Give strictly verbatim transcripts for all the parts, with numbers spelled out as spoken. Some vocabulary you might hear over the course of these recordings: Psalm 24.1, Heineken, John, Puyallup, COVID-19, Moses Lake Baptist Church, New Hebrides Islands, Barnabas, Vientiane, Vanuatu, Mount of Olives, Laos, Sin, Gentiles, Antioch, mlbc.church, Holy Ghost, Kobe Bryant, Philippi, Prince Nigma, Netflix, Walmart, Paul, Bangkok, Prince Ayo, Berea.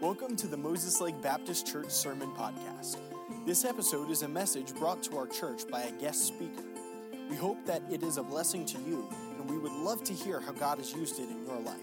Welcome to the Moses Lake Baptist Church Sermon Podcast. This episode is a message brought to our church by a guest speaker. We hope that it is a blessing to you, and we would love to hear how God has used it in your life.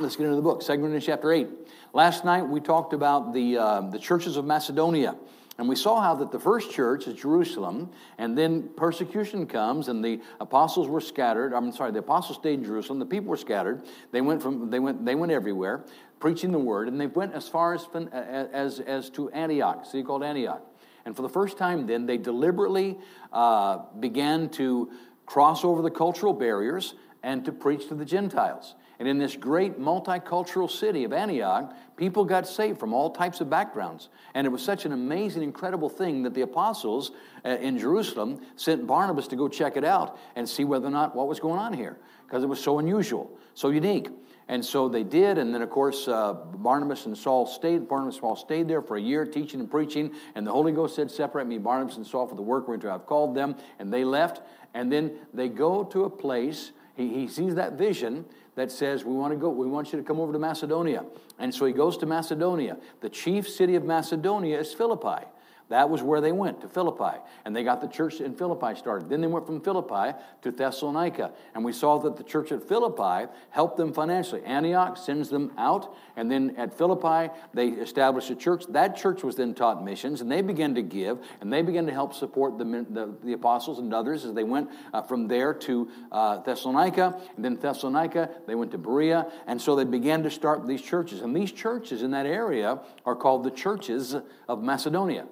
Let's get into the book, Second Corinthians chapter eight. Last night we talked about the uh, the churches of Macedonia. And we saw how that the first church is Jerusalem, and then persecution comes, and the apostles were scattered. I'm sorry, the apostles stayed in Jerusalem. The people were scattered. They went from they went they went everywhere, preaching the word, and they went as far as as as to Antioch, a city called Antioch. And for the first time, then they deliberately uh, began to cross over the cultural barriers and to preach to the Gentiles. And in this great multicultural city of Antioch, people got saved from all types of backgrounds. And it was such an amazing, incredible thing that the apostles uh, in Jerusalem sent Barnabas to go check it out and see whether or not what was going on here, because it was so unusual, so unique. And so they did, and then, of course, uh, Barnabas and Saul stayed. Barnabas and Saul stayed there for a year, teaching and preaching, and the Holy Ghost said, "Separate me, Barnabas and Saul, for the work whereunto I have called them," and they left. And then they go to a place, he, he sees that vision, that says, we want to go, we want you to come over to Macedonia. And so he goes to Macedonia. The chief city of Macedonia is Philippi. That was where they went, to Philippi. And they got the church in Philippi started. Then they went from Philippi to Thessalonica. And we saw that the church at Philippi helped them financially. Antioch sends them out. And then at Philippi, they established a church. That church was then taught missions. And they began to give. And they began to help support the the, the apostles and others as they went uh, from there to uh, Thessalonica. And then Thessalonica, they went to Berea. And so they began to start these churches. And these churches in that area are called the churches of Macedonia.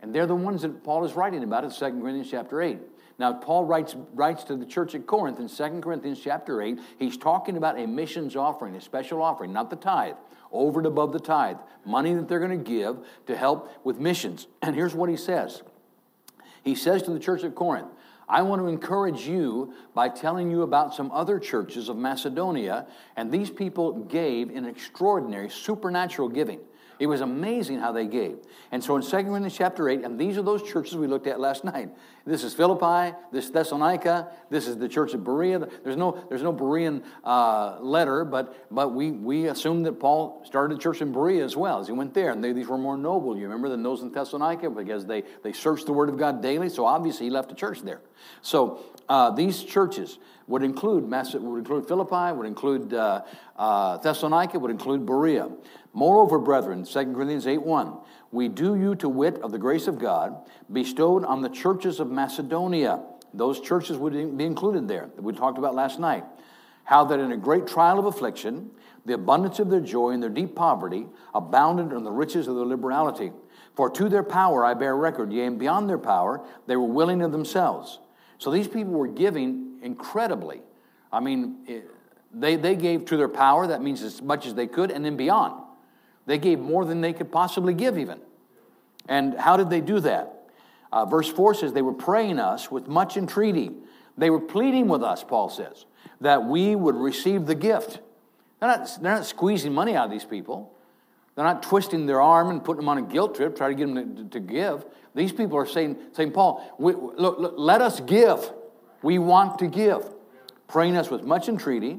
And they're the ones that Paul is writing about in Second Corinthians chapter eight. Now, Paul writes, writes to the church at Corinth in Second Corinthians chapter eight. He's talking about a missions offering, a special offering, not the tithe, over and above the tithe, money that they're going to give to help with missions. And here's what he says. He says to the church at Corinth, "I want to encourage you by telling you about some other churches of Macedonia, and these people gave an extraordinary supernatural giving." It was amazing how they gave. And so in Second Corinthians chapter eight, and these are those churches we looked at last night. This is Philippi, this is Thessalonica, this is the church of Berea. There's no, there's no Berean uh, letter, but, but we, we assume that Paul started a church in Berea as well as he went there. And they, these were more noble, you remember, than those in Thessalonica because they, they searched the Word of God daily. So obviously he left a church there. So uh, these churches would include, would include Philippi, would include uh, uh, Thessalonica, would include Berea. Moreover, brethren, Second Corinthians eight one, we do you to wit of the grace of God bestowed on the churches of Macedonia. Those churches would be included there that we talked about last night. How that in a great trial of affliction, the abundance of their joy and their deep poverty abounded in the riches of their liberality. For to their power I bear record, yea, and beyond their power they were willing of themselves. So these people were giving incredibly. I mean, it, they, they gave to their power, that means as much as they could, and then beyond. They gave more than they could possibly give even. And how did they do that? Uh, verse four says, they were praying us with much entreaty. They were pleading with us, Paul says, that we would receive the gift. They're not, they're not squeezing money out of these people. They're not twisting their arm and putting them on a guilt trip, trying to get them to, to give. These people are saying, saying Paul, we, look, look, let us give. We want to give. Praying us with much entreaty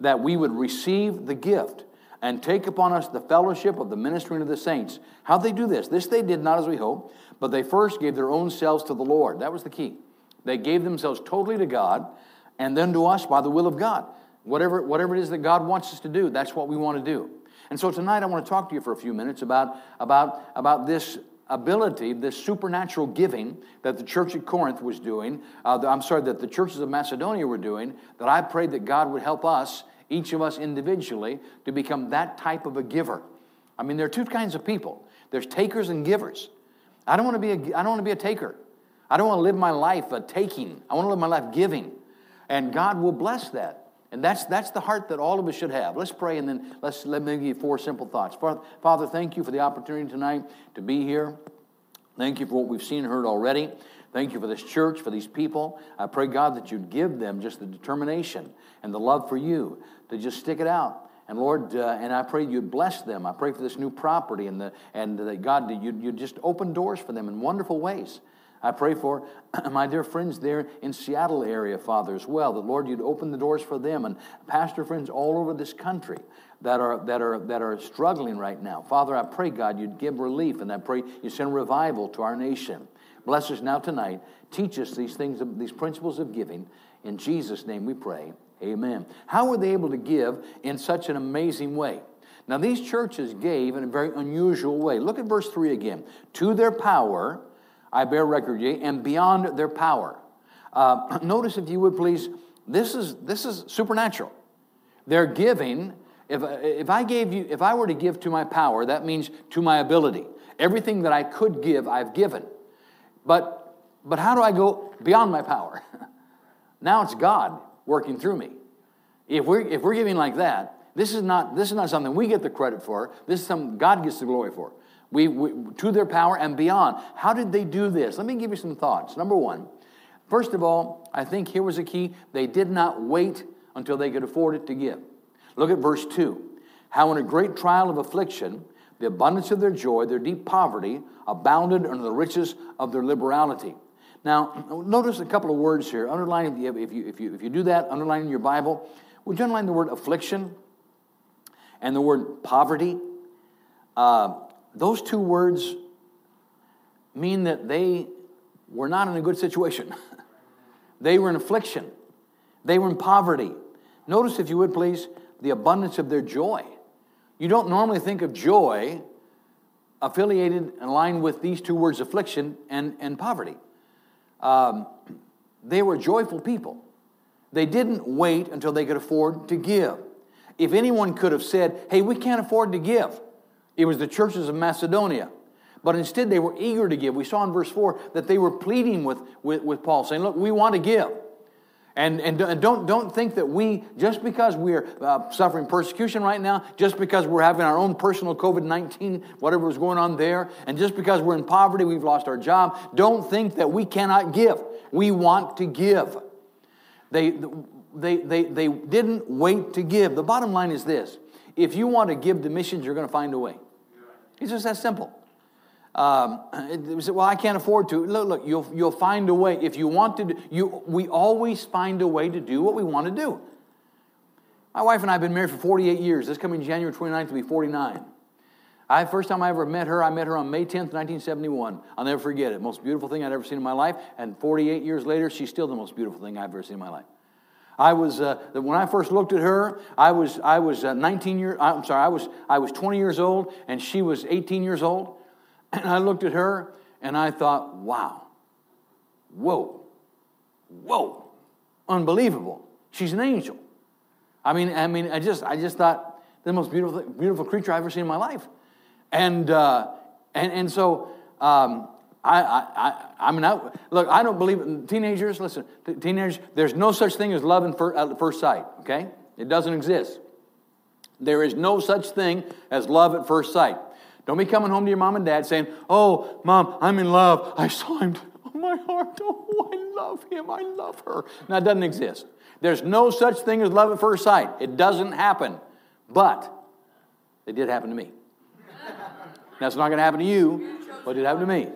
that we would receive the gift and take upon us the fellowship of the ministering of the saints. How'd they do this? This they did not as we hope, but they first gave their own selves to the Lord. That was the key. They gave themselves totally to God and then to us by the will of God. Whatever, whatever it is that God wants us to do, that's what we want to do. And so tonight I want to talk to you for a few minutes about, about, about this ability, this supernatural giving that the church at Corinth was doing, uh, I'm sorry, that the churches of Macedonia were doing, that I prayed that God would help us, each of us individually, to become that type of a giver. I mean, there are two kinds of people. There's takers and givers. I don't want to be a, I don't want to be a taker. I don't want to live my life a taking. I want to live my life giving. And God will bless that. And that's that's the heart that all of us should have. Let's pray, and then let's let me give you four simple thoughts. Father, thank you for the opportunity tonight to be here. Thank you for what we've seen and heard already. Thank you for this church, for these people. I pray, God, that you'd give them just the determination and the love for you to just stick it out. And Lord, uh, and I pray you'd bless them. I pray for this new property, and the and that God, you'd, you'd just open doors for them in wonderful ways. I pray for my dear friends there in Seattle area, Father, as well, that, Lord, you'd open the doors for them, and pastor friends all over this country that are that are, that are struggling right now. Father, I pray, God, you'd give relief, and I pray you send revival to our nation. Bless us now tonight. Teach us these things, these principles of giving. In Jesus' name we pray, amen. How were they able to give in such an amazing way? Now, these churches gave in a very unusual way. Look at verse three again. To their power, I bear record, yea, and beyond their power. Uh, notice, if you would please, this is this is supernatural. They're giving. If if I gave you, if I were to give to my power, that means to my ability. Everything that I could give, I've given. But but how do I go beyond my power? Now it's God working through me. If we're if we're giving like that, this is not this is not something we get the credit for. This is something God gets the glory for. We, we to their power and beyond. How did they do this? Let me give you some thoughts. Number one, first of all, I think here was a key. They did not wait until they could afford it to give. Look at verse two. How in a great trial of affliction, the abundance of their joy, their deep poverty, abounded under the riches of their liberality. Now, notice a couple of words here. Underline, if you, if you, if you do that, underline in your Bible. Would you underline the word affliction and the word poverty? Uh, those two words mean that they were not in a good situation. They were in affliction. They were in poverty. Notice, if you would please, the abundance of their joy. You don't normally think of joy affiliated and aligned with these two words, affliction and, and poverty. Um, they were joyful people. They didn't wait until they could afford to give. If anyone could have said, hey, we can't afford to give, it was the churches of Macedonia. But instead, they were eager to give. We saw in verse four that they were pleading with, with, with Paul, saying, look, we want to give. And, and don't, don't think that we, just because we're uh, suffering persecution right now, just because we're having our own personal covid nineteen, whatever was going on there, and just because we're in poverty, we've lost our job, don't think that we cannot give. We want to give. They, they, they, they didn't wait to give. The bottom line is this. If you want to give to missions, you're going to find a way. It's just that simple. Um, it was, well, I can't afford to. Look, look, you'll you'll find a way. If you want to, do, you we always find a way to do what we want to do. My wife and I have been married for forty-eight years. This coming January twenty-ninth will be forty-nine. I first time I ever met her, I met her on May tenth, nineteen seventy-one. I'll never forget it. Most beautiful thing I'd ever seen in my life. And forty-eight years later, she's still the most beautiful thing I've ever seen in my life. I was uh, when I first looked at her, I was I was uh, nineteen years. I'm sorry, I was I was twenty years old, and she was eighteen years old. And I looked at her, and I thought, wow, whoa, whoa, unbelievable. She's an angel. I mean, I mean, I just, I just thought the most beautiful, beautiful creature I've ever seen in my life. And uh, and and so um, I, I, I, I mean, I, look, I don't believe in teenagers. Listen, t- teenagers, there's no such thing as love at first sight. Okay, it doesn't exist. There is no such thing as love at first sight. Don't be coming home to your mom and dad saying, oh, Mom, I'm in love. I saw him. Oh, my heart. Oh, I love him. I love her. Now, it doesn't exist. There's no such thing as love at first sight. It doesn't happen. But it did happen to me. That's not going to happen to you, but it happened to me.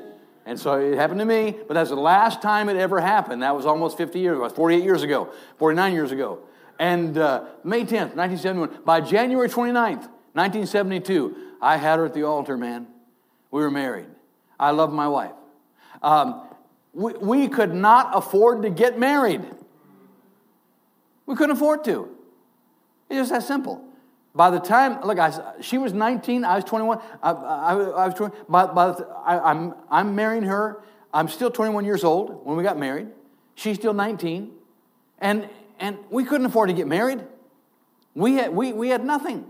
And so it happened to me, but that's the last time it ever happened. That was almost fifty years ago. It was forty-eight years ago, forty-nine years ago. And uh, May tenth, nineteen seventy-one, by January twenty-ninth, nineteen seventy-two, I had her at the altar, man. We were married. I love my wife. Um, we, we could not afford to get married. We couldn't afford to. It's just that simple. By the time, look, I, she was nineteen, I was twenty-one. I, I, I was twenty. By, by the, I, I'm, I'm marrying her. I'm still twenty-one years old when we got married. She's still nineteen, and and we couldn't afford to get married. We had we we had nothing.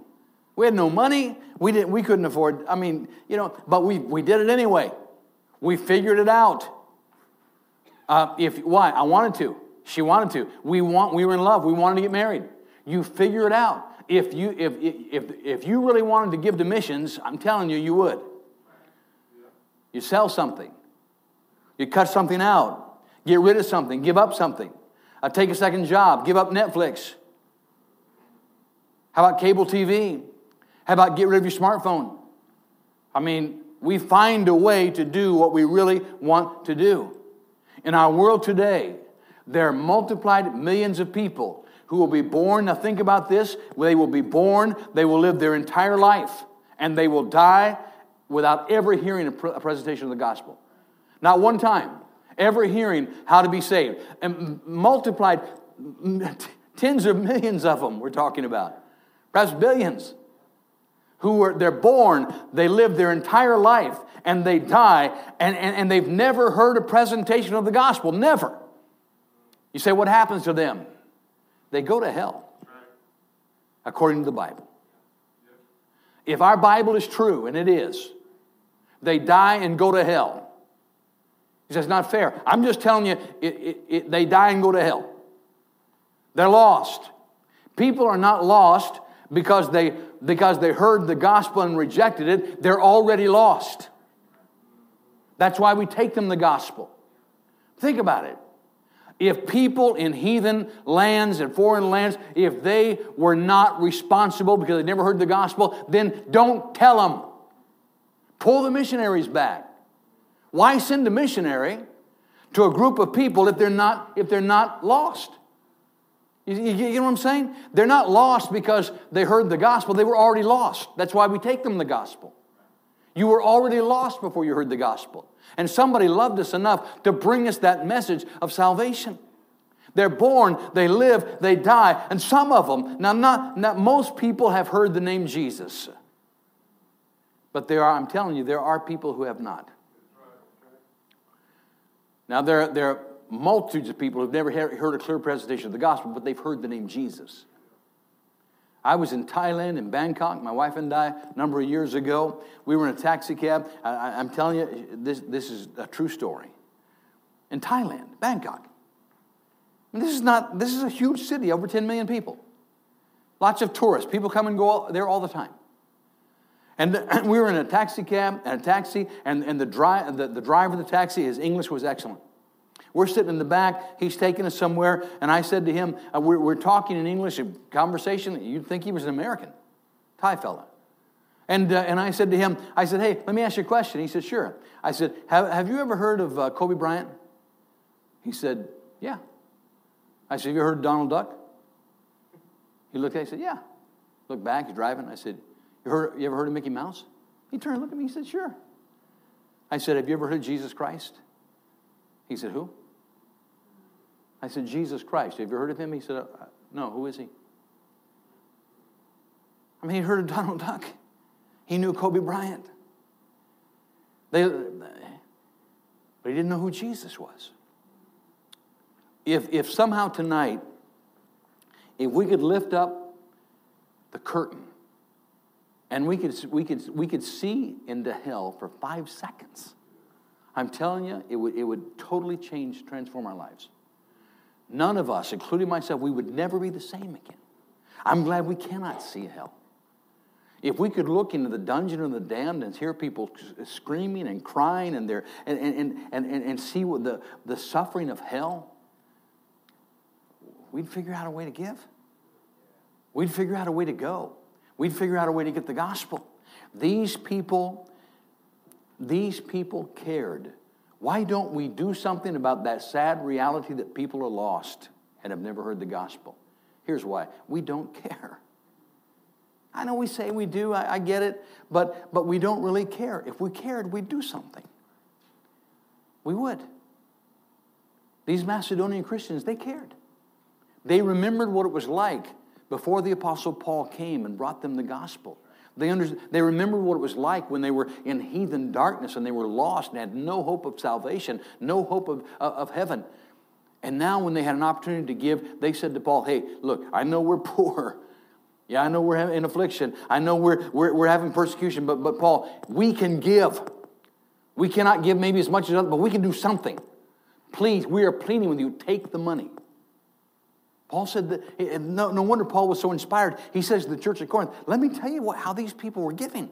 We had no money. We didn't. We couldn't afford. I mean, you know. But we we did it anyway. We figured it out. Uh, if why I wanted to, she wanted to. We want. We were in love. We wanted to get married. You figure it out. If you if if if you really wanted to give to missions, I'm telling you, you would. You sell something. You cut something out. Get rid of something. Give up something. Uh, take a second job. Give up Netflix. How about cable T V? How about get rid of your smartphone? I mean, we find a way to do what we really want to do. In our world today, there are multiplied millions of people who will be born. Now think about this. They will be born, they will live their entire life, and they will die without ever hearing a, pre- a presentation of the gospel. Not one time. Ever hearing how to be saved. And multiplied t- tens of millions of them we're talking about. Perhaps billions. Who were, they're born, they live their entire life, and they die, and, and, and they've never heard a presentation of the gospel. Never. You say, what happens to them? They go to hell, according to the Bible. If our Bible is true, and it is, they die and go to hell. He says, it's not fair. I'm just telling you, it, it, it, they die and go to hell. They're lost. People are not lost because they because they heard the gospel and rejected it. They're already lost. That's why we take them the gospel. Think about it. If people in heathen lands and foreign lands, if they were not responsible because they never heard the gospel, then don't tell them. Pull the missionaries back. Why send a missionary to a group of people if they're not, if they're not lost? You, you, you know what I'm saying? They're not lost because they heard the gospel. They were already lost. That's why we take them the gospel. You were already lost before you heard the gospel. And somebody loved us enough to bring us that message of salvation. They're born, they live, they die. And some of them, now not, not most people have heard the name Jesus. But there are, I'm telling you, there are people who have not. Now there, there are multitudes of people who've never heard a clear presentation of the gospel, but they've heard the name Jesus. I was in Thailand, in Bangkok, my wife and I, a number of years ago. We were in a taxi cab. I, I, I'm telling you, this, this is a true story. In Thailand, Bangkok. And this is not, this is a huge city, over ten million people. Lots of tourists. People come and go all, there all the time. And, the, and we were in a taxi cab, and a taxi, and, and the, dri- the, the driver of the taxi, his English was excellent. We're sitting in the back. He's taking us somewhere. And I said to him, uh, we're, we're talking in English, a conversation. You'd think he was an American, Thai fella. And uh, and I said to him, I said, hey, let me ask you a question. He said, sure. I said, have, have you ever heard of uh, Kobe Bryant? He said, yeah. I said, have you heard of Donald Duck? He looked at me and said, yeah. Looked back, he's driving. I said, you, heard, you ever heard of Mickey Mouse? He turned and looked at me. He said, sure. I said, have you ever heard of Jesus Christ? He said, who? I said, Jesus Christ. Have you heard of him? He said, no, who is he? I mean, he heard of Donald Duck. He knew Kobe Bryant. They, but he didn't know who Jesus was. If, if somehow tonight, if we could lift up the curtain and we could, we could, we could see into hell for five seconds, I'm telling you, it would, it would totally change, transform our lives. None of us, including myself, we would never be the same again. I'm glad we cannot see hell. If we could look into the dungeon of the damned and hear people screaming and crying and and, and, and, and, and see what the, the suffering of hell, we'd figure out a way to give. We'd figure out a way to go. We'd figure out a way to get the gospel. These people, these people cared. Why don't we do something about that sad reality that people are lost and have never heard the gospel? Here's why. We don't care. I know we say we do, I, I get it, but, but we don't really care. If we cared, we'd do something. We would. These Macedonian Christians, they cared. They remembered what it was like before the Apostle Paul came and brought them the gospel. They, under, they remembered what it was like when they were in heathen darkness and they were lost and had no hope of salvation, no hope of, uh, of heaven. And now when they had an opportunity to give, they said to Paul, hey, look, I know we're poor. Yeah, I know we're in affliction. I know we're, we're, we're having persecution. But, but Paul, we can give. We cannot give maybe as much as others, but we can do something. Please, we are pleading with you, take the money. Paul said that, no, no wonder Paul was so inspired. He says to the church at Corinth, let me tell you what, how these people were giving.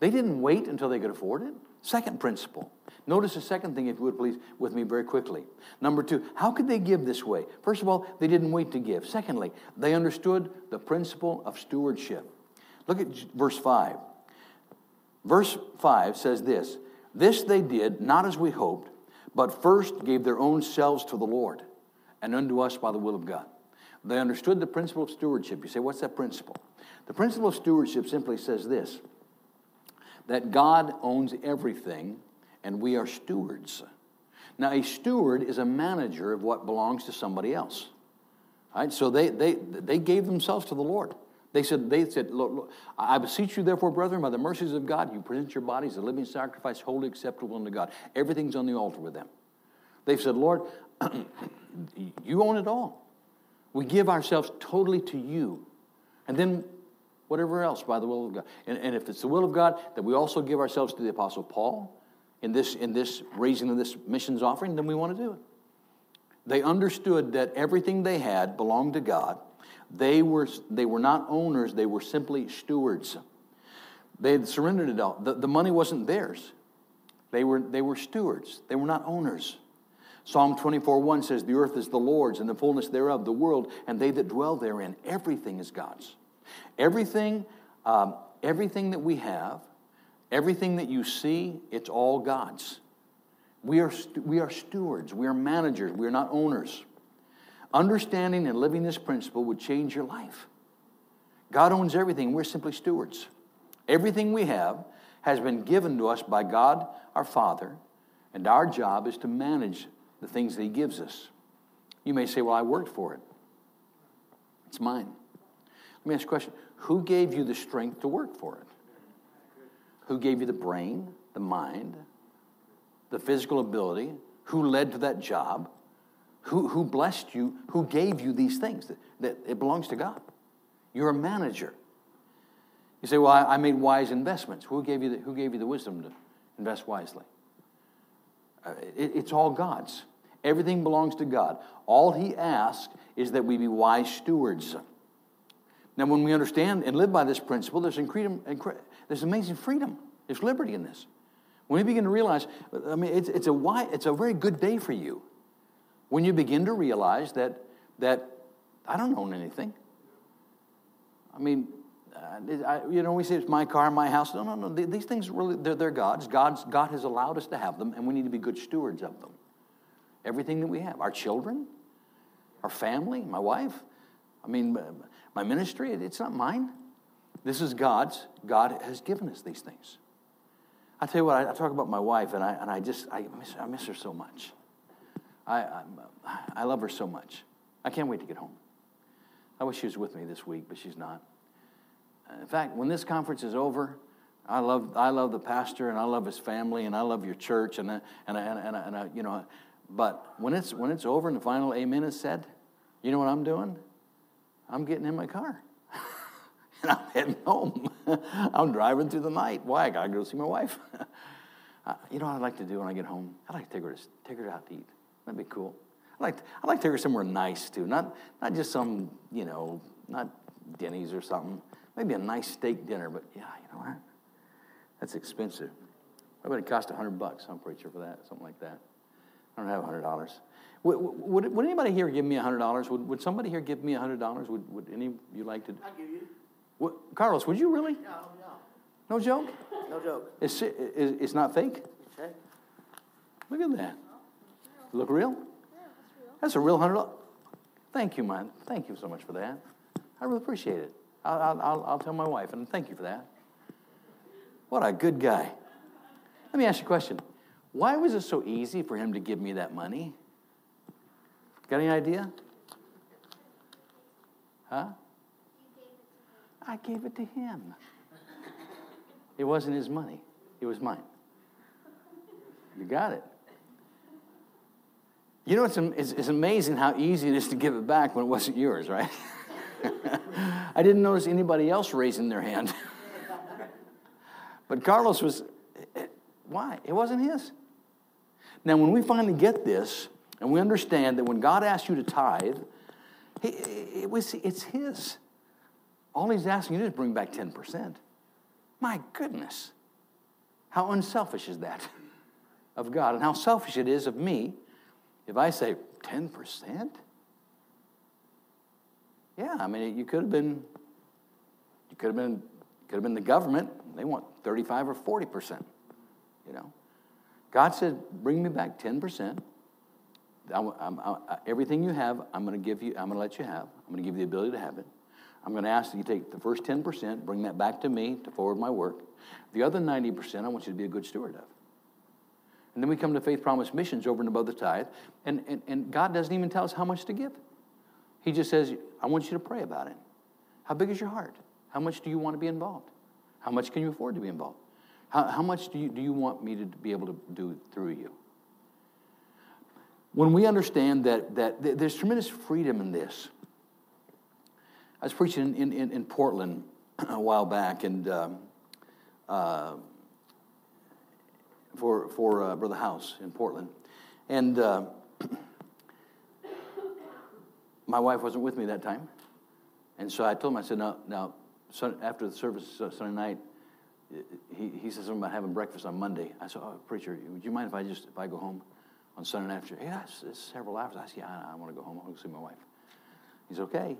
They didn't wait until they could afford it. Second principle. Notice the second thing, if you would please, with me very quickly. Number two, how could they give this way? First of all, they didn't wait to give. Secondly, they understood the principle of stewardship. Look at verse five. Verse five says this, this they did, not as we hoped, but first gave their own selves to the Lord and unto us by the will of God. They understood the principle of stewardship. You say, what's that principle? The principle of stewardship simply says this, that God owns everything and we are stewards. Now, a steward is a manager of what belongs to somebody else. All right? So they they they gave themselves to the Lord. They said, they said, look, look, I beseech you, therefore, brethren, by the mercies of God, you present your bodies a living sacrifice, wholly acceptable unto God. Everything's on the altar with them. They've said, Lord, you own it all. We give ourselves totally to you. And then whatever else by the will of God. And, and if it's the will of God, that we also give ourselves to the Apostle Paul in this, in this raising of this missions offering, then we want to do it. They understood that everything they had belonged to God. They were, they were not owners. They were simply stewards. They had surrendered it all. The, the money wasn't theirs. They were, they were stewards. They were not owners. Psalm twenty-four one says, the earth is the Lord's and the fullness thereof, the world, and they that dwell therein. Everything is God's. Everything, um, everything that we have, everything that you see, it's all God's. We are, st- we are stewards. We are managers. We are not owners. Understanding and living this principle would change your life. God owns everything. We're simply stewards. Everything we have has been given to us by God, our Father, and our job is to manage the things that He gives us. You may say, well, I worked for it. It's mine. Let me ask you a question. Who gave you the strength to work for it? Who gave you the brain, the mind, the physical ability? Who led to that job? Who, who blessed you? Who gave you these things? That, that it belongs to God. You're a manager. You say, well, I, I made wise investments. Who gave you the, who gave you the wisdom to invest wisely? Uh, it, it's all God's. Everything belongs to God. All He asks is that we be wise stewards. Now, when we understand and live by this principle, there's, incre- incre- there's amazing freedom. There's liberty in this. When you begin to realize, I mean, it's, it's, a wise, it's a very good day for you. When you begin to realize that that I don't own anything. I mean, I, you know, we say it's my car, my house. No, no, no. These things really, they're, they're God's. God's. God has allowed us to have them, and we need to be good stewards of them. Everything that we have, our children, our family, my wife. I mean, my ministry. It's not mine. This is God's. God has given us these things. I tell you what. I, I talk about my wife, and I and I just I miss I miss her so much. I, I I love her so much. I can't wait to get home. I wish she was with me this week, but she's not. In fact, when this conference is over, I love I love the pastor and I love his family and I love your church and I, and I, and I, and, I, and I, you know. But when it's when it's over and the final amen is said, you know what I'm doing? I'm getting in my car and I'm heading home. I'm driving through the night. Why? I gotta go see my wife. You know what I'd like to do when I get home? I'd like to take her to, take her out to eat. That'd be cool. I like I like to take her somewhere nice too, not not just some you know not Denny's or something. Maybe a nice steak dinner, but yeah, you know what? That's expensive. I bet it cost a hundred bucks. I'm pretty sure for that, something like that. I don't have a hundred dollars. Would, would would anybody here give me a hundred dollars? Would would somebody here give me a hundred dollars? Would would any of you like to? I'll give you. What, Carlos, would you really? No, no. No joke. No joke. It's it's, it's not fake. It's fake. Look at that. Look real? Yeah, that's real. That's a real hundred. Thank you, man. Thank you so much for that. I really appreciate it. I'll, I'll, I'll tell my wife, and thank you for that. What a good guy. Let me ask you a question. Why was it so easy for him to give me that money? Got any idea? Huh? I gave it to him. It wasn't his money. It was mine. You got it. You know, it's, it's, it's amazing how easy it is to give it back when it wasn't yours, right? I didn't notice anybody else raising their hand. But Carlos was, it, why? It wasn't his. Now, when we finally get this, and we understand that when God asks you to tithe, he, it was, it's his. All he's asking you to do is bring back ten percent. My goodness. How unselfish is that of God, and how selfish it is of me if I say ten percent? Yeah, I mean, you could have been, you could have been, could have been the government. They want thirty-five or forty percent. You know, God said, bring me back ten percent. I, I, I, everything you have, I'm going to give you, I'm going to let you have. I'm going to give you the ability to have it. I'm going to ask that you take the first ten percent, bring that back to me to forward my work. The other ninety percent I want you to be a good steward of. And then we come to Faith Promise Missions over and above the tithe, and, and, and God doesn't even tell us how much to give. He just says, I want you to pray about it. How big is your heart? How much do you want to be involved? How much can you afford to be involved? How, how much do you, do you want me to be able to do through you? When we understand that, that there's tremendous freedom in this. I was preaching in, in, in Portland a while back, and um, uh, for for uh, Brother House in Portland, and uh, my wife wasn't with me that time, and so I told him, I said, "Now, now, son, after the service uh, Sunday night, he he said something about having breakfast on Monday." I said, "Oh, preacher, would you mind if I just if I go home on Sunday night after?" Yeah, it's, it's several hours. I said, "Yeah, I, I want to go home. I want to see my wife." He's okay.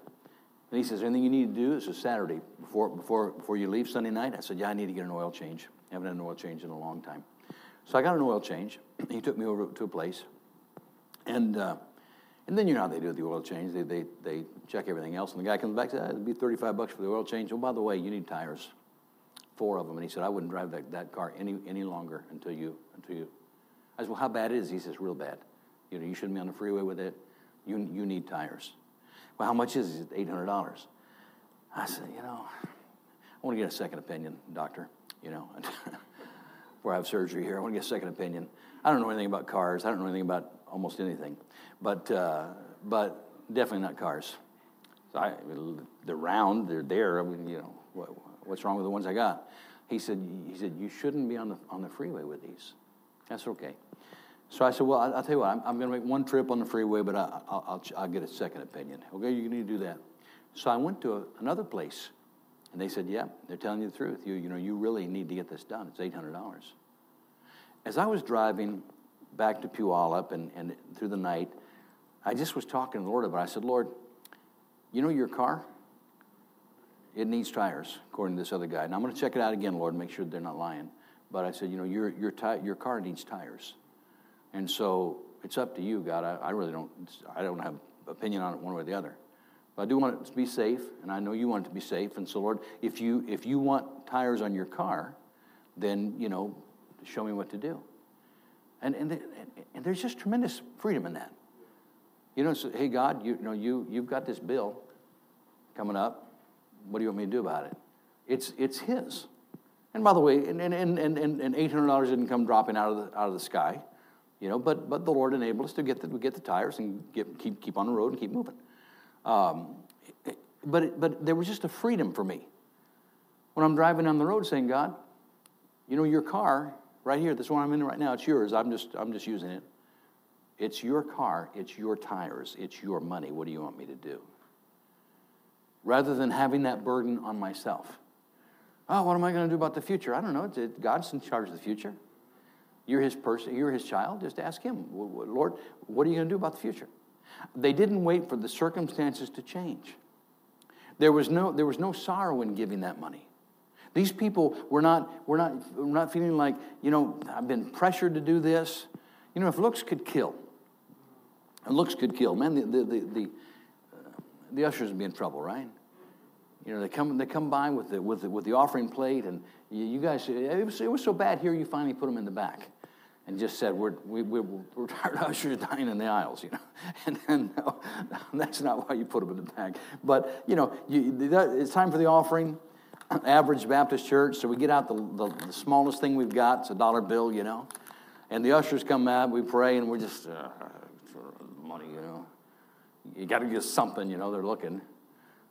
And he says, anything you need to do, this is Saturday, before before before you leave Sunday night. I said, yeah, I need to get an oil change. I haven't had an oil change in a long time. So I got an oil change. He took me over to a place. And uh, and then you know how they do the oil change. They they they check everything else. And the guy comes back and says, ah, it'll be thirty-five bucks for the oil change. Oh, by the way, you need tires, four of them. And he said, I wouldn't drive that, that car any any longer until you, until you. I said, well, how bad is it? He says, real bad. You know, you shouldn't be on the freeway with it. You You need tires. Well, how much is it? eight hundred dollars. I said, you know, I want to get a second opinion, doctor, you know, before I have surgery here. I want to get a second opinion. I don't know anything about cars. I don't know anything about almost anything, but uh, but definitely not cars. So I, they're round, they're there. I mean, you know, what, what's wrong with the ones I got? He said, he said you shouldn't be on the on the freeway with these. That's okay. So I said, well, I'll tell you what, I'm, I'm going to make one trip on the freeway, but I, I'll, I'll, I'll get a second opinion. Okay, you need to do that. So I went to a, another place, and they said, yeah, they're telling you the truth. You, you know, you really need to get this done. It's eight hundred dollars. As I was driving back to Puyallup and, and through the night, I just was talking to the Lord about it. I said, Lord, you know your car? It needs tires, according to this other guy. And I'm going to check it out again, Lord, make sure they're not lying. But I said, you know, your your ti- your car needs tires. And so it's up to you, God. I, I really don't, I don't have opinion on it one way or the other. But I do want it to be safe, and I know you want it to be safe. And so, Lord, if you if you want tires on your car, then, you know, show me what to do. And and, the, and there's just tremendous freedom in that. You know, so, hey, God, you, you know, you you've got this bill coming up. What do you want me to do about it? It's it's His. And by the way, and and and and, and eight hundred dollars didn't come dropping out of the out of the sky. You know, but but the Lord enabled us to get the get the tires and get, keep keep on the road and keep moving. Um, but it, but there was just a freedom for me when I'm driving down the road, saying, God, you know, your car right here, this one I'm in right now, it's yours. I'm just I'm just using it. It's your car. It's your tires. It's your money. What do you want me to do? Rather than having that burden on myself. Oh, what am I going to do about the future? I don't know. It's, it, God's in charge of the future. You're his person. You're his child. Just ask him, Lord, what are you going to do about the future? They didn't wait for the circumstances to change. There was no, there was no sorrow in giving that money. These people were not, were not, were not feeling like, you know, I've been pressured to do this. You know, if looks could kill, and looks could kill, man, the the the, the, uh, the ushers would be in trouble, right? You know, they come they come by with the with the, with the offering plate, and you, you guys, it was, it was so bad here. You finally put them in the back. And just said, we're, we, we're, we're tired of ushers dying in the aisles, you know. And then, no, that's not why you put them in the back. But, you know, you, it's time for the offering. Average Baptist church, so we get out the, the, the smallest thing we've got. It's a dollar bill, you know. And the ushers come out, we pray, and we're just, uh, for money, you know. You got to get something, you know, they're looking.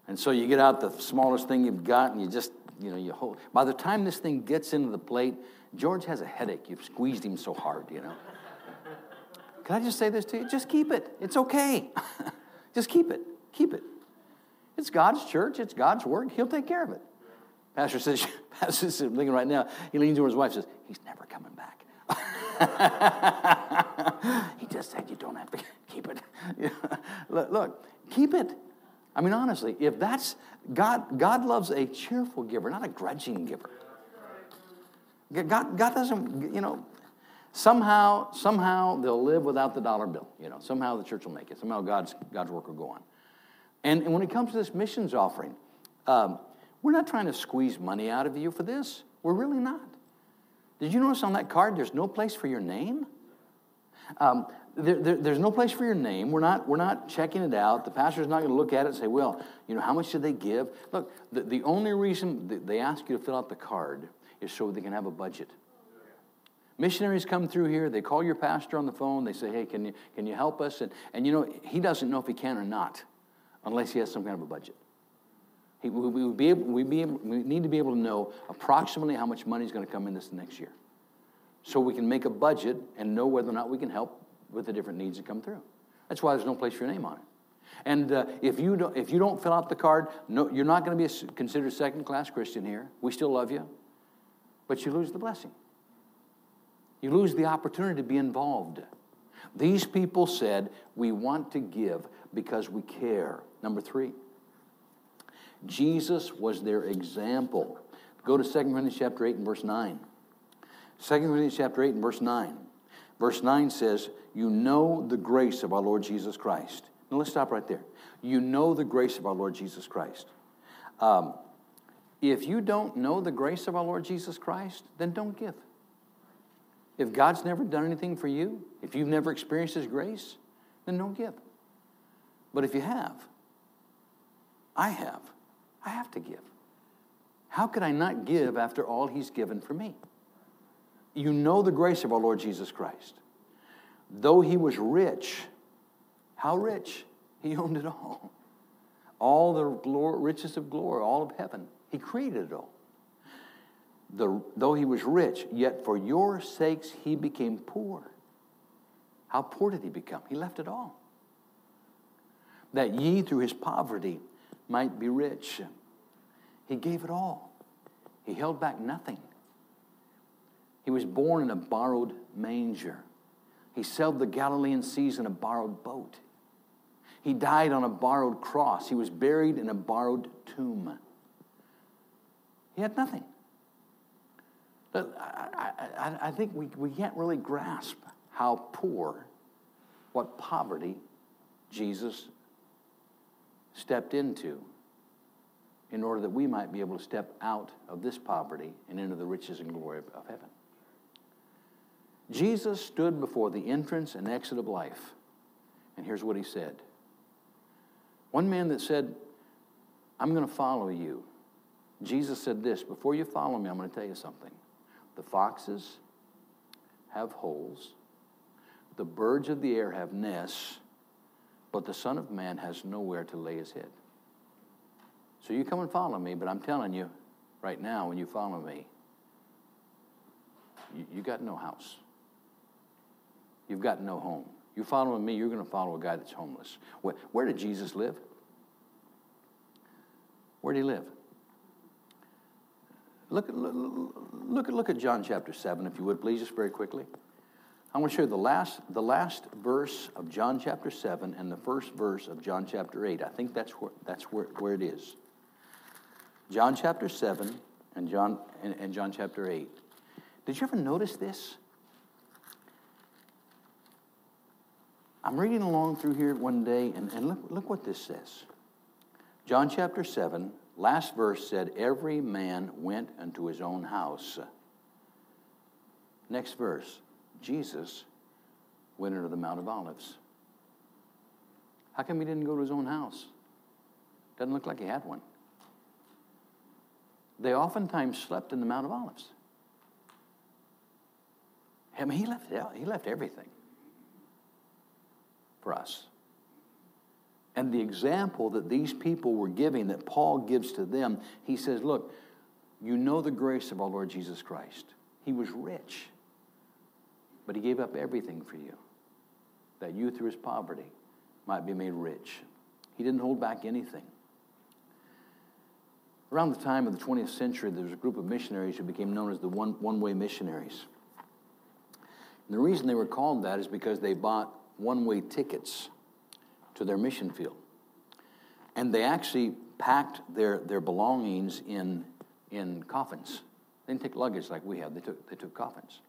And so you get out the smallest thing you've got, and you just, you know, you hold. By the time this thing gets into the plate, George has a headache. You've squeezed him so hard, you know. Can I just say this to you? Just keep it. It's okay. Just keep it. Keep it. It's God's church. It's God's work. He'll take care of it. Pastor says, Pastor says, I'm thinking right now, he leans over his wife and says, he's never coming back. He just said you don't have to keep it. You know, look, look, keep it. I mean, honestly, if that's, God God loves a cheerful giver, not a grudging giver. God, God doesn't, you know, Somehow, somehow they'll live without the dollar bill. You know, somehow the church will make it. Somehow God's God's work will go on. And, and when it comes to this missions offering, um, we're not trying to squeeze money out of you for this. We're really not. Did you notice on that card there's no place for your name? Um, there, there, there's no place for your name. We're not, we're not checking it out. The pastor's not going to look at it and say, well, you know, how much did they give? Look, the, the only reason they ask you to fill out the card is so they can have a budget. Missionaries come through here. They call your pastor on the phone. They say, hey, can you can you help us? And, and you know, he doesn't know if he can or not unless he has some kind of a budget. He, we, we, would be able, we'd be able, we need to be able to know approximately how much money is going to come in this next year so we can make a budget and know whether or not we can help with the different needs that come through. That's why there's no place for your name on it. And uh, if you don't, if you don't fill out the card, no, you're not going to be a, considered second-class Christian here. We still love you, but you lose the blessing. You lose the opportunity to be involved. These people said, we want to give because we care. Number three, Jesus was their example. Go to Second Corinthians chapter eight and verse nine. Second Corinthians chapter eight and verse nine. Verse nine says, you know the grace of our Lord Jesus Christ. Now let's stop right there. You know the grace of our Lord Jesus Christ. Um, if you don't know the grace of our Lord Jesus Christ, then don't give. If God's never done anything for you, if you've never experienced His grace, then don't give. But if you have, I have. I have to give. How could I not give after all He's given for me? You know the grace of our Lord Jesus Christ. Though He was rich, how rich? He owned it all. All the glor- riches of glory, all of heaven. He created it all. The, though he was rich, yet for your sakes he became poor. How poor did he become? He left it all. That ye through his poverty might be rich. He gave it all. He held back nothing. He was born in a borrowed manger. He sailed the Galilean seas in a borrowed boat. He died on a borrowed cross. He was buried in a borrowed tomb. He had nothing. But I, I, I think we, we can't really grasp how poor, what poverty Jesus stepped into in order that we might be able to step out of this poverty and into the riches and glory of, of heaven. Jesus stood before the entrance and exit of life, and here's what he said. One man that said, I'm going to follow you. Jesus said this, before you follow me, I'm going to tell you something. The foxes have holes, the birds of the air have nests, but the Son of Man has nowhere to lay his head. So you come and follow me, but I'm telling you right now, when you follow me, you, you got no house. You've got no home. You're following me, you're going to follow a guy that's homeless. Where, where did Jesus live? Where did he live? Look, look, look, look at John chapter seven, if you would, please, just very quickly. I want to show you the last, the last verse of John chapter seven and the first verse of John chapter eight. I think that's where that's where, where it is. John chapter seven and John and, and John chapter eight. Did you ever notice this? I'm reading along through here one day, and, and look look what this says. John chapter seven. Last verse said, every man went unto his own house. Next verse, Jesus went into the Mount of Olives. How come he didn't go to his own house? Doesn't look like he had one. They oftentimes slept in the Mount of Olives. I mean, he left, he left everything for us. And the example that these people were giving, that Paul gives to them, he says, look, you know the grace of our Lord Jesus Christ. He was rich, but he gave up everything for you, that you through his poverty might be made rich. He didn't hold back anything. Around the time of the twentieth century, there was a group of missionaries who became known as the one, one-way missionaries. And the reason they were called that is because they bought one-way tickets to their mission field. And they actually packed their, their belongings in in coffins. They didn't take luggage like we have. They took, they took coffins.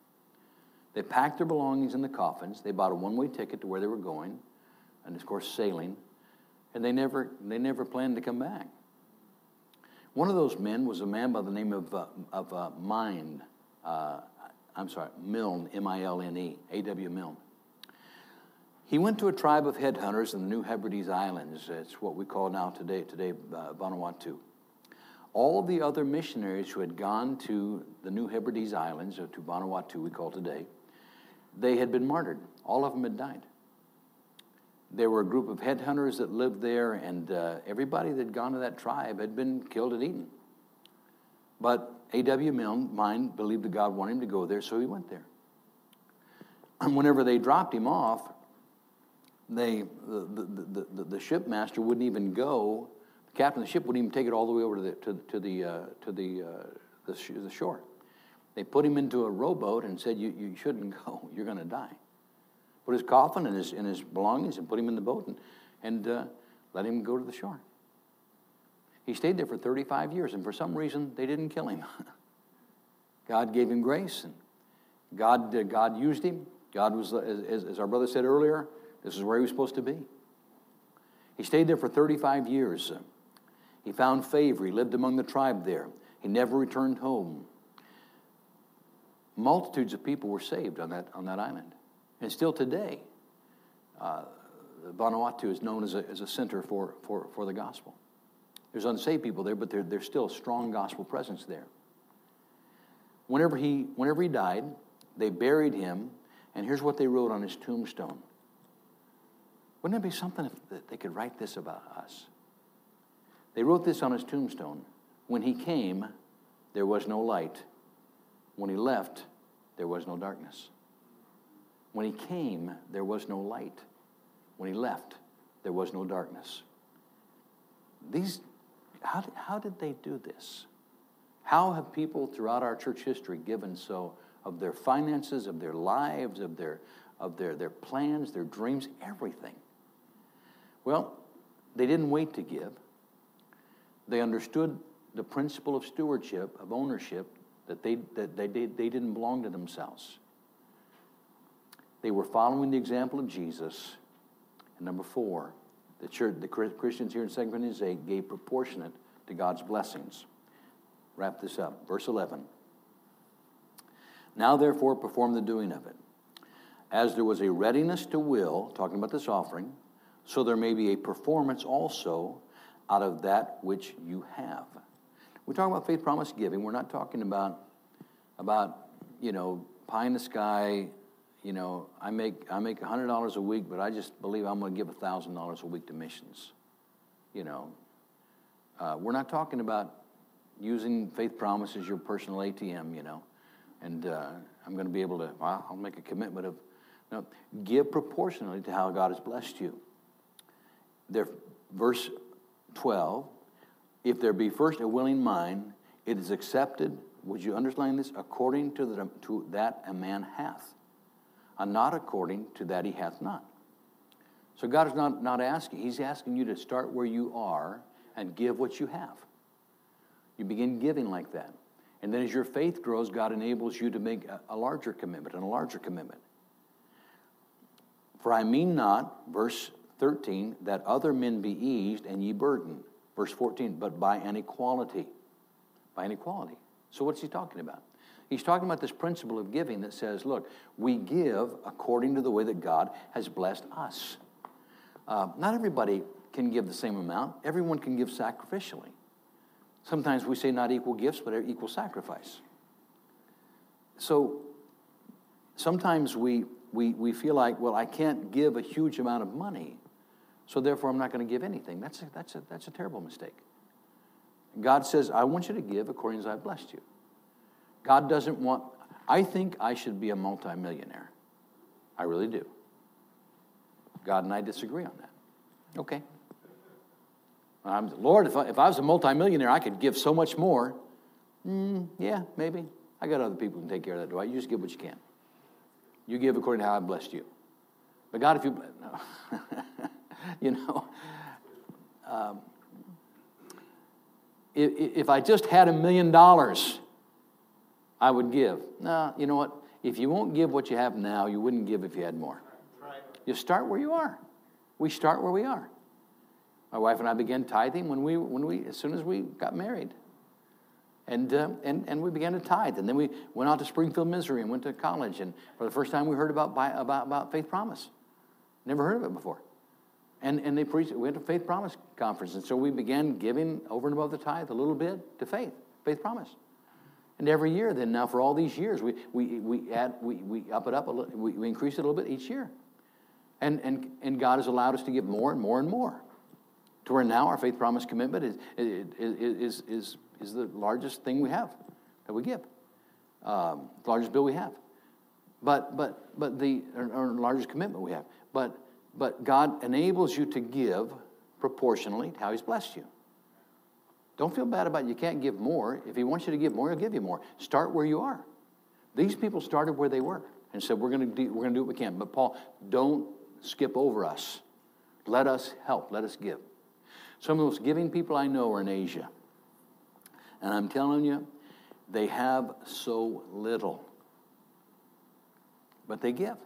They packed their belongings in the coffins. They bought a one-way ticket to where they were going, and of course sailing, and they never they never planned to come back. One of those men was a man by the name of uh, of uh, Milne. Uh, I'm sorry, Milne, M I L N E, A W Milne. He went to a tribe of headhunters in the New Hebrides Islands. It's what we call now today, today uh, Vanuatu. All the other missionaries who had gone to the New Hebrides Islands, or to Vanuatu we call today, they had been martyred. All of them had died. There were a group of headhunters that lived there, and uh, everybody that had gone to that tribe had been killed and eaten. But A W Milne believed that God wanted him to go there, so he went there. And whenever they dropped him off, they the the, the, the shipmaster wouldn't even go. The captain of the ship wouldn't even take it all the way over to the to, to the uh, to the uh, the, sh- the shore. They put him into a rowboat and said, "You you shouldn't go. You're going to die." Put his coffin and his and his belongings and put him in the boat and and uh, let him go to the shore. He stayed there for thirty-five years, and for some reason they didn't kill him. God gave him grace, and God uh, God used him. God was, as, as our brother said earlier, this is where he was supposed to be. He stayed there for thirty-five years. He found favor. He lived among the tribe there. He never returned home. Multitudes of people were saved on that on that island. And still today, uh, Vanuatu is known as a, as a center for, for, for the gospel. There's unsaved people there, but there, there's still a strong gospel presence there. Whenever he, whenever he died, they buried him, and here's what they wrote on his tombstone. Wouldn't it be something if they could write this about us? They wrote this on his tombstone. When he came, there was no light. When he left, there was no darkness. When he came, there was no light. When he left, there was no darkness. These, how did, how did they do this? How have people throughout our church history given so of their finances, of their lives, of their of their, their plans, their dreams, everything? Well, they didn't wait to give. They understood the principle of stewardship, of ownership, that they that they they, they didn't belong to themselves. They were following the example of Jesus. And number four, the church, the Christians here in Second Corinthians eight gave proportionate to God's blessings. Wrap this up. Verse eleven. Now, therefore, perform the doing of it. As there was a readiness to will, talking about this offering, so there may be a performance also out of that which you have. We're talking about faith promise giving. We're not talking about, about you know, pie in the sky. You know, I make I make one hundred dollars a week, but I just believe I'm going to give one thousand dollars a week to missions. You know, uh, we're not talking about using faith promise as your personal A T M, you know, and uh, I'm going to be able to, well, I'll make a commitment of, no, give proportionally to how God has blessed you. There, verse twelve, if there be first a willing mind, it is accepted, would you underline this, according to, the, to that a man hath. And not according to that he hath not. So God is not, not asking. He's asking you to start where you are and give what you have. You begin giving like that. And then as your faith grows, God enables you to make a, a larger commitment and a larger commitment. For I mean not, verse thirteen, that other men be eased and ye burden. Verse fourteen, but by an equality. By an equality. So what's he talking about? He's talking about this principle of giving that says, look, we give according to the way that God has blessed us. Uh, not everybody can give the same amount. Everyone can give sacrificially. Sometimes we say not equal gifts, but equal sacrifice. So sometimes we, we, we feel like, well, I can't give a huge amount of money, so therefore I'm not going to give anything. That's a, that's a, that's a terrible mistake. God says, I want you to give according as I've blessed you. God doesn't want, I think I should be a multimillionaire. I really do. God and I disagree on that. Okay. I'm, Lord, if I, if I was a multimillionaire, I could give so much more. Mm, yeah, maybe. I got other people who can take care of that, do I? You just give what you can. You give according to how I blessed you. But God, if you, no. you know, um, if, if I just had a million dollars, I would give. No, you know what? If you won't give what you have now, you wouldn't give if you had more. Right. You start where you are. We start where we are. My wife and I began tithing when we, when we, as soon as we got married. And, uh, and and we began to tithe. And then we went out to Springfield, Missouri, and went to college. And for the first time, we heard about about, about Faith Promise. Never heard of it before. And and they preached. We went to Faith Promise conference. And so we began giving over and above the tithe a little bit to Faith, Faith Promise. And every year then now for all these years, we we we add, we, we up it up, a little, we, we increase it a little bit each year. And, and, and God has allowed us to give more and more and more. To where now our Faith Promise commitment is is is is is the largest thing we have that we give, um, the largest bill we have, but but but the or, or largest commitment we have. But but God enables you to give proportionally to how He's blessed you. Don't feel bad about it. You can't give more. If He wants you to give more, He'll give you more. Start where you are. These people started where they were and said, "We're going to do, we're going to do what we can." But Paul, don't skip over us. Let us help. Let us give. Some of the most giving people I know are in Asia. And I'm telling you, they have so little. But they give.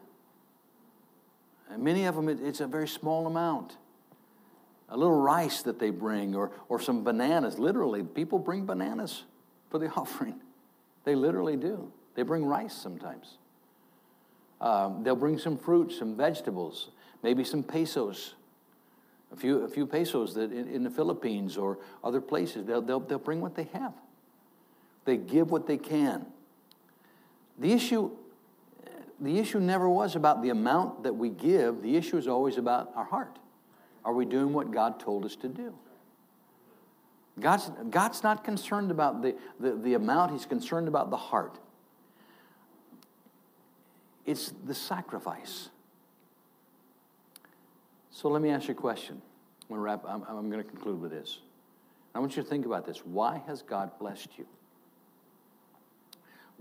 And many of them, it's a very small amount. A little rice that they bring or, or some bananas. Literally, people bring bananas for the offering. They literally do. They bring rice sometimes. Um, they'll bring some fruit, some vegetables, maybe some pesos. A few, a few pesos that in, in the Philippines or other places, they'll, they'll, they'll bring what they have. They give what they can. The issue, the issue never was about the amount that we give. The issue is always about our heart. Are we doing what God told us to do? God's, God's not concerned about the, the, the amount. He's concerned about the heart. It's the sacrifice. So let me ask you a question. I'm going to wrap. I'm, I'm going to conclude with this. I want you to think about this. Why has God blessed you?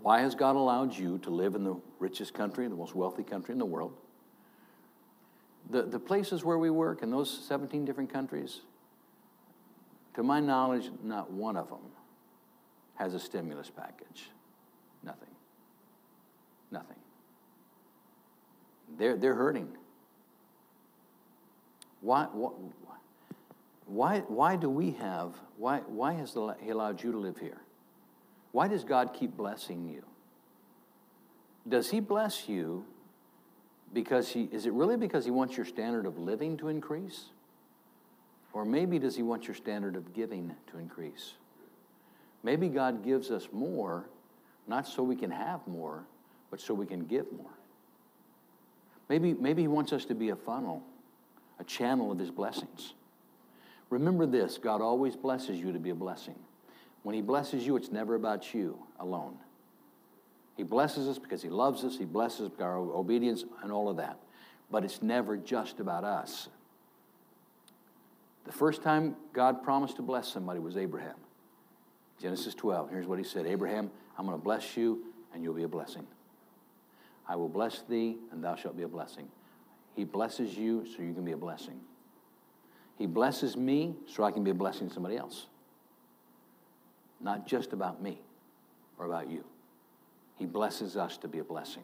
Why has God allowed you to live in the richest country, the most wealthy country in the world? The, the places where we work in those seventeen different countries, to my knowledge, not one of them has a stimulus package. Nothing. Nothing. They're, they're hurting. Why, why, why do we have, why, why has He allowed you to live here? Why does God keep blessing you? Does He bless you because He, is it really because He wants your standard of living to increase? Or maybe does He want your standard of giving to increase? Maybe God gives us more, not so we can have more, but so we can give more. Maybe, maybe He wants us to be a funnel, a channel of His blessings. Remember this, God always blesses you to be a blessing. When He blesses you, it's never about you alone. He blesses us because He loves us. He blesses our obedience and all of that. But it's never just about us. The first time God promised to bless somebody was Abraham. Genesis twelve, here's what He said. Abraham, I'm going to bless you and you'll be a blessing. I will bless thee and thou shalt be a blessing. He blesses you so you can be a blessing. He blesses me so I can be a blessing to somebody else. Not just about me or about you. He blesses us to be a blessing.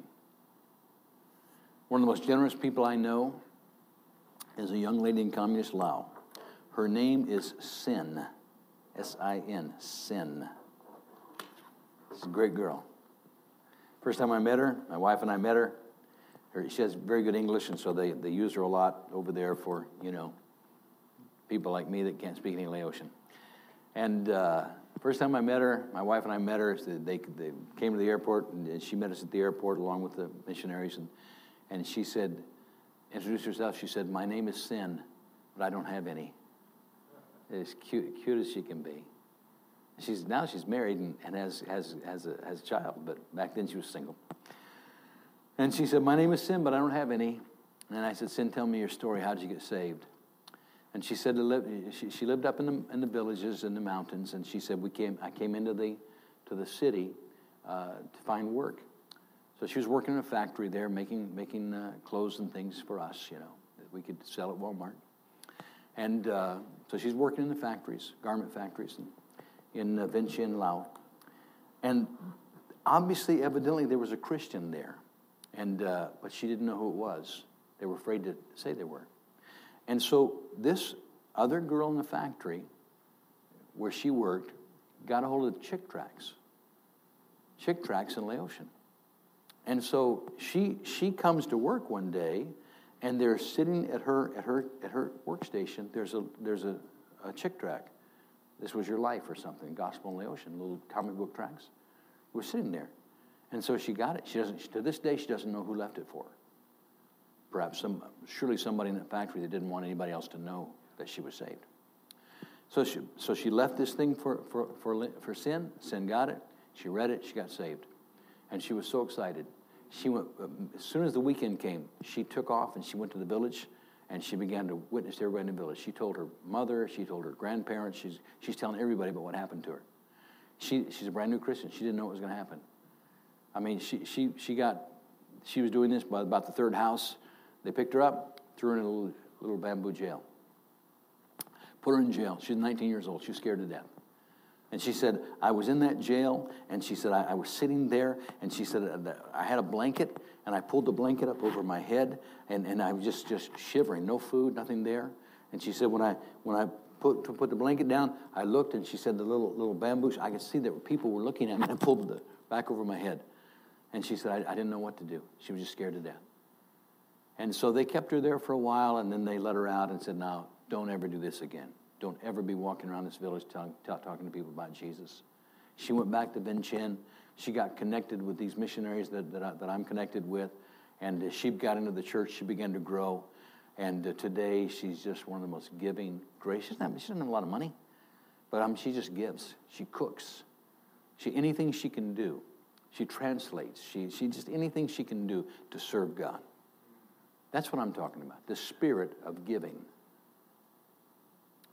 One of the most generous people I know is a young lady in communist Laos. Her name is Sin. S I N. Sin. She's a great girl. First time I met her, my wife and I met her, she has very good English, and so they, they use her a lot over there for, you know, people like me that can't speak any Laotian. And uh, first time I met her, my wife and I met her, so they they came to the airport, and she met us at the airport along with the missionaries, and, and she said, introduced herself, she said, my name is Sin, but I don't have any. As cute, cute as she can be. She's now she's married and, and has, has, has, a, has a child, but back then she was single. And she said, my name is Sin, but I don't have any. And I said, Sin, tell me your story. How did you get saved? And she said, she lived up in the, in the villages, in the mountains. And she said, we came. I came into the to the city uh, to find work. So she was working in a factory there, making making uh, clothes and things for us, you know, that we could sell at Walmart. And uh, so she's working in the factories, garment factories in, in uh, Vientiane, Laos. And obviously, evidently, there was a Christian there, and uh, but she didn't know who it was. They were afraid to say they were. And so this other girl in the factory where she worked got a hold of Chick Tracks, Chick Tracks in Laotian. And so she she comes to work one day, and they're sitting at her at her at her workstation. There's a there's a, a Chick track. This was your life or something. Gospel in Laotian, little comic book tracks. We're sitting there, and so she got it. She doesn't to this day. She doesn't know who left it for her. Perhaps some surely somebody in the factory that didn't want anybody else to know that she was saved. So she so she left this thing for for for, for Sin. Sin got it. She read it. She got saved, and she was so excited. She went as soon as the weekend came. She took off and she went to the village, and she began to witness to everybody in the village. She told her mother. She told her grandparents. She's she's telling everybody about what happened to her. She she's a brand new Christian. She didn't know what was going to happen. I mean, she she she got she was doing this by about the third house. They picked her up, threw her in a little, little bamboo jail. Put her in jail. She's nineteen years old. She was scared to death. And she said, I was in that jail, and she said, I, I was sitting there, and she said, I had a blanket, and I pulled the blanket up over my head, and, and I was just, just shivering. No food, nothing there. And she said, when I when I put to put the blanket down, I looked, and she said, the little little bamboo, I could see that people were looking at me, and I pulled the back over my head. And she said, I, I didn't know what to do. She was just scared to death. And so they kept her there for a while, and then they let her out and said, now, don't ever do this again. Don't ever be walking around this village talking, talking to people about Jesus. She went back to Vientiane. She got connected with these missionaries that, that, I, that I'm connected with, and she got into the church. She began to grow, and uh, today she's just one of the most giving, gracious. She doesn't have a lot of money, but um, she just gives. She cooks. She anything she can do. She translates. She she just anything she can do to serve God. That's what I'm talking about, the spirit of giving.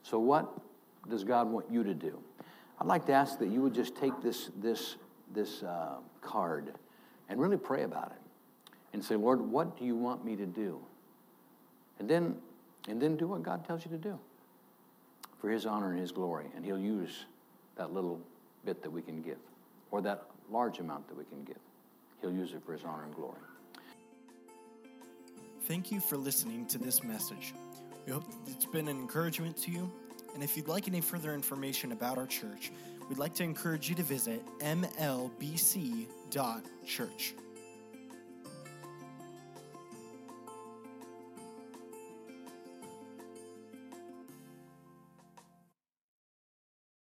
So what does God want you to do? I'd like to ask that you would just take this this this uh, card and really pray about it and say, Lord, what do you want me to do? And then and then do what God tells you to do for his honor and his glory, and he'll use that little bit that we can give or that large amount that we can give. He'll use it for his honor and glory. Thank you for listening to this message. We hope it's been an encouragement to you. And if you'd like any further information about our church, we'd like to encourage you to visit m l b c dot church.